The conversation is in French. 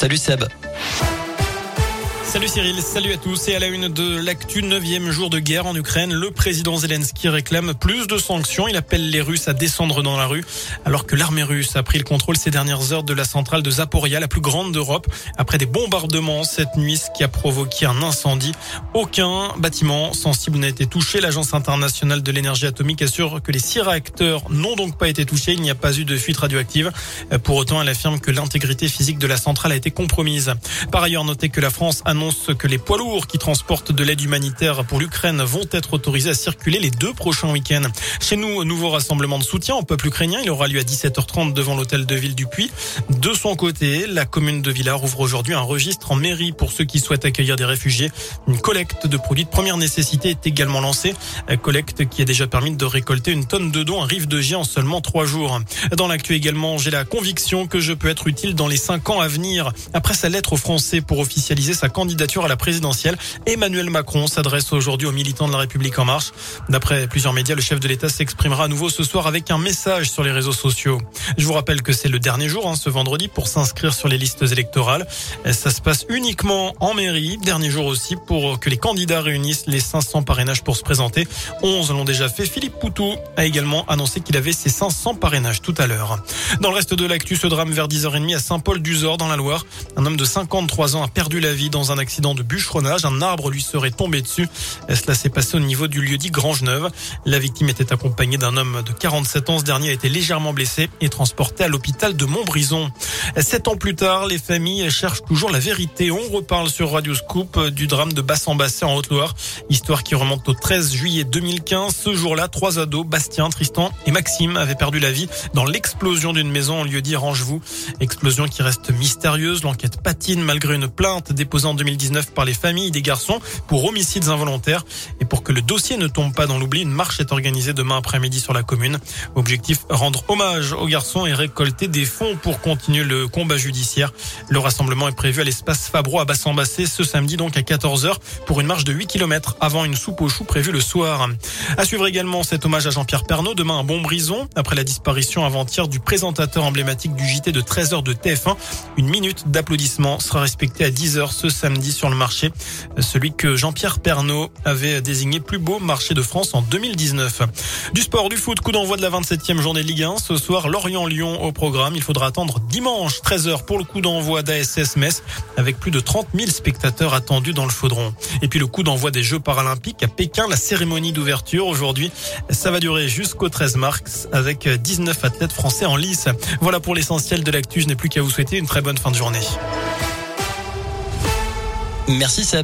Salut Seb. Salut Cyril, salut à tous. Et à la une de l'actu, 9e jour de guerre en Ukraine, le président Zelensky réclame plus de sanctions. Il appelle les Russes à descendre dans la rue, alors que l'armée russe a pris le contrôle ces dernières heures de la centrale de Zaporijia, la plus grande d'Europe, après des bombardements cette nuit, ce qui a provoqué un incendie. Aucun bâtiment sensible n'a été touché. L'Agence internationale de l'énergie atomique assure que les 6 réacteurs n'ont donc pas été touchés. Il n'y a pas eu de fuite radioactive. Pour autant, elle affirme que l'intégrité physique de la centrale a été compromise. Par ailleurs, notez que la France annonce que les poids lourds qui transportent de l'aide humanitaire pour l'Ukraine vont être autorisés à circuler les 2 prochains week-ends. Chez nous, nouveau rassemblement de soutien au peuple ukrainien. Il aura lieu à 17h30 devant l'hôtel de ville du Puy. De son côté, la commune de Villars ouvre aujourd'hui un registre en mairie pour ceux qui souhaitent accueillir des réfugiés. Une collecte de produits de première nécessité est également lancée. Collecte qui a déjà permis de récolter 1 tonne de dons à Rive-de-Gier en seulement 3 jours. Dans l'actu également, j'ai la conviction que je peux être utile dans les 5 ans à venir. Après sa lettre aux Français pour officialiser sa candidature à la présidentielle, Emmanuel Macron s'adresse aujourd'hui aux militants de La République En Marche. D'après plusieurs médias, le chef de l'État s'exprimera à nouveau ce soir avec un message sur les réseaux sociaux. Je vous rappelle que c'est le dernier jour, ce vendredi, pour s'inscrire sur les listes électorales. Ça se passe uniquement en mairie. Dernier jour aussi pour que les candidats réunissent les 500 parrainages pour se présenter. 11 l'ont déjà fait. Philippe Poutou a également annoncé qu'il avait ses 500 parrainages tout à l'heure. Dans le reste de l'actu, ce drame vers 10h30 à Saint-Paul-du-Zor dans la Loire. Un homme de 53 ans a perdu la vie dans un accident de bûcheronnage. Un arbre lui serait tombé dessus. Cela s'est passé au niveau du lieu-dit Grangeneuve. La victime était accompagnée d'un homme de 47 ans. Ce dernier a été légèrement blessé et transporté à l'hôpital de Montbrison. 7 ans plus tard, les familles cherchent toujours la vérité. On reparle sur Radio Scoop du drame de Bas-en-Basset en Haute-Loire. Histoire qui remonte au 13 juillet 2015. Ce jour-là, 3 ados, Bastien, Tristan et Maxime, avaient perdu la vie dans l'explosion d'une maison en lieu-dit Rangevous. Explosion qui reste mystérieuse. L'enquête patine malgré une plainte déposée en 2019 par les familles des garçons pour homicides involontaires. Et pour que le dossier ne tombe pas dans l'oubli, une marche est organisée demain après-midi sur la commune. Objectif, rendre hommage aux garçons et récolter des fonds pour continuer le combat judiciaire. Le rassemblement est prévu à l'espace Fabreau à Bas-en-Basset ce samedi donc à 14h pour une marche de 8 km avant une soupe aux choux prévue le soir. À suivre également cet hommage à Jean-Pierre Pernaut demain à Montbrison après la disparition avant-hier du présentateur emblématique du JT de 13h de TF1. Une minute d'applaudissements sera respectée à 10h ce samedi sur le marché, celui que Jean-Pierre Pernaut avait désigné plus beau marché de France en 2019. Du sport, du foot, coup d'envoi de la 27e journée de Ligue 1. Ce soir, Lorient-Lyon au programme. Il faudra attendre dimanche 13h pour le coup d'envoi d'ASS Metz avec plus de 30 000 spectateurs attendus dans le Chaudron. Et puis le coup d'envoi des Jeux Paralympiques à Pékin, la cérémonie d'ouverture aujourd'hui. Ça va durer jusqu'au 13 mars avec 19 athlètes français en lice. Voilà pour l'essentiel de l'actu. Je n'ai plus qu'à vous souhaiter une très bonne fin de journée. Merci Seb.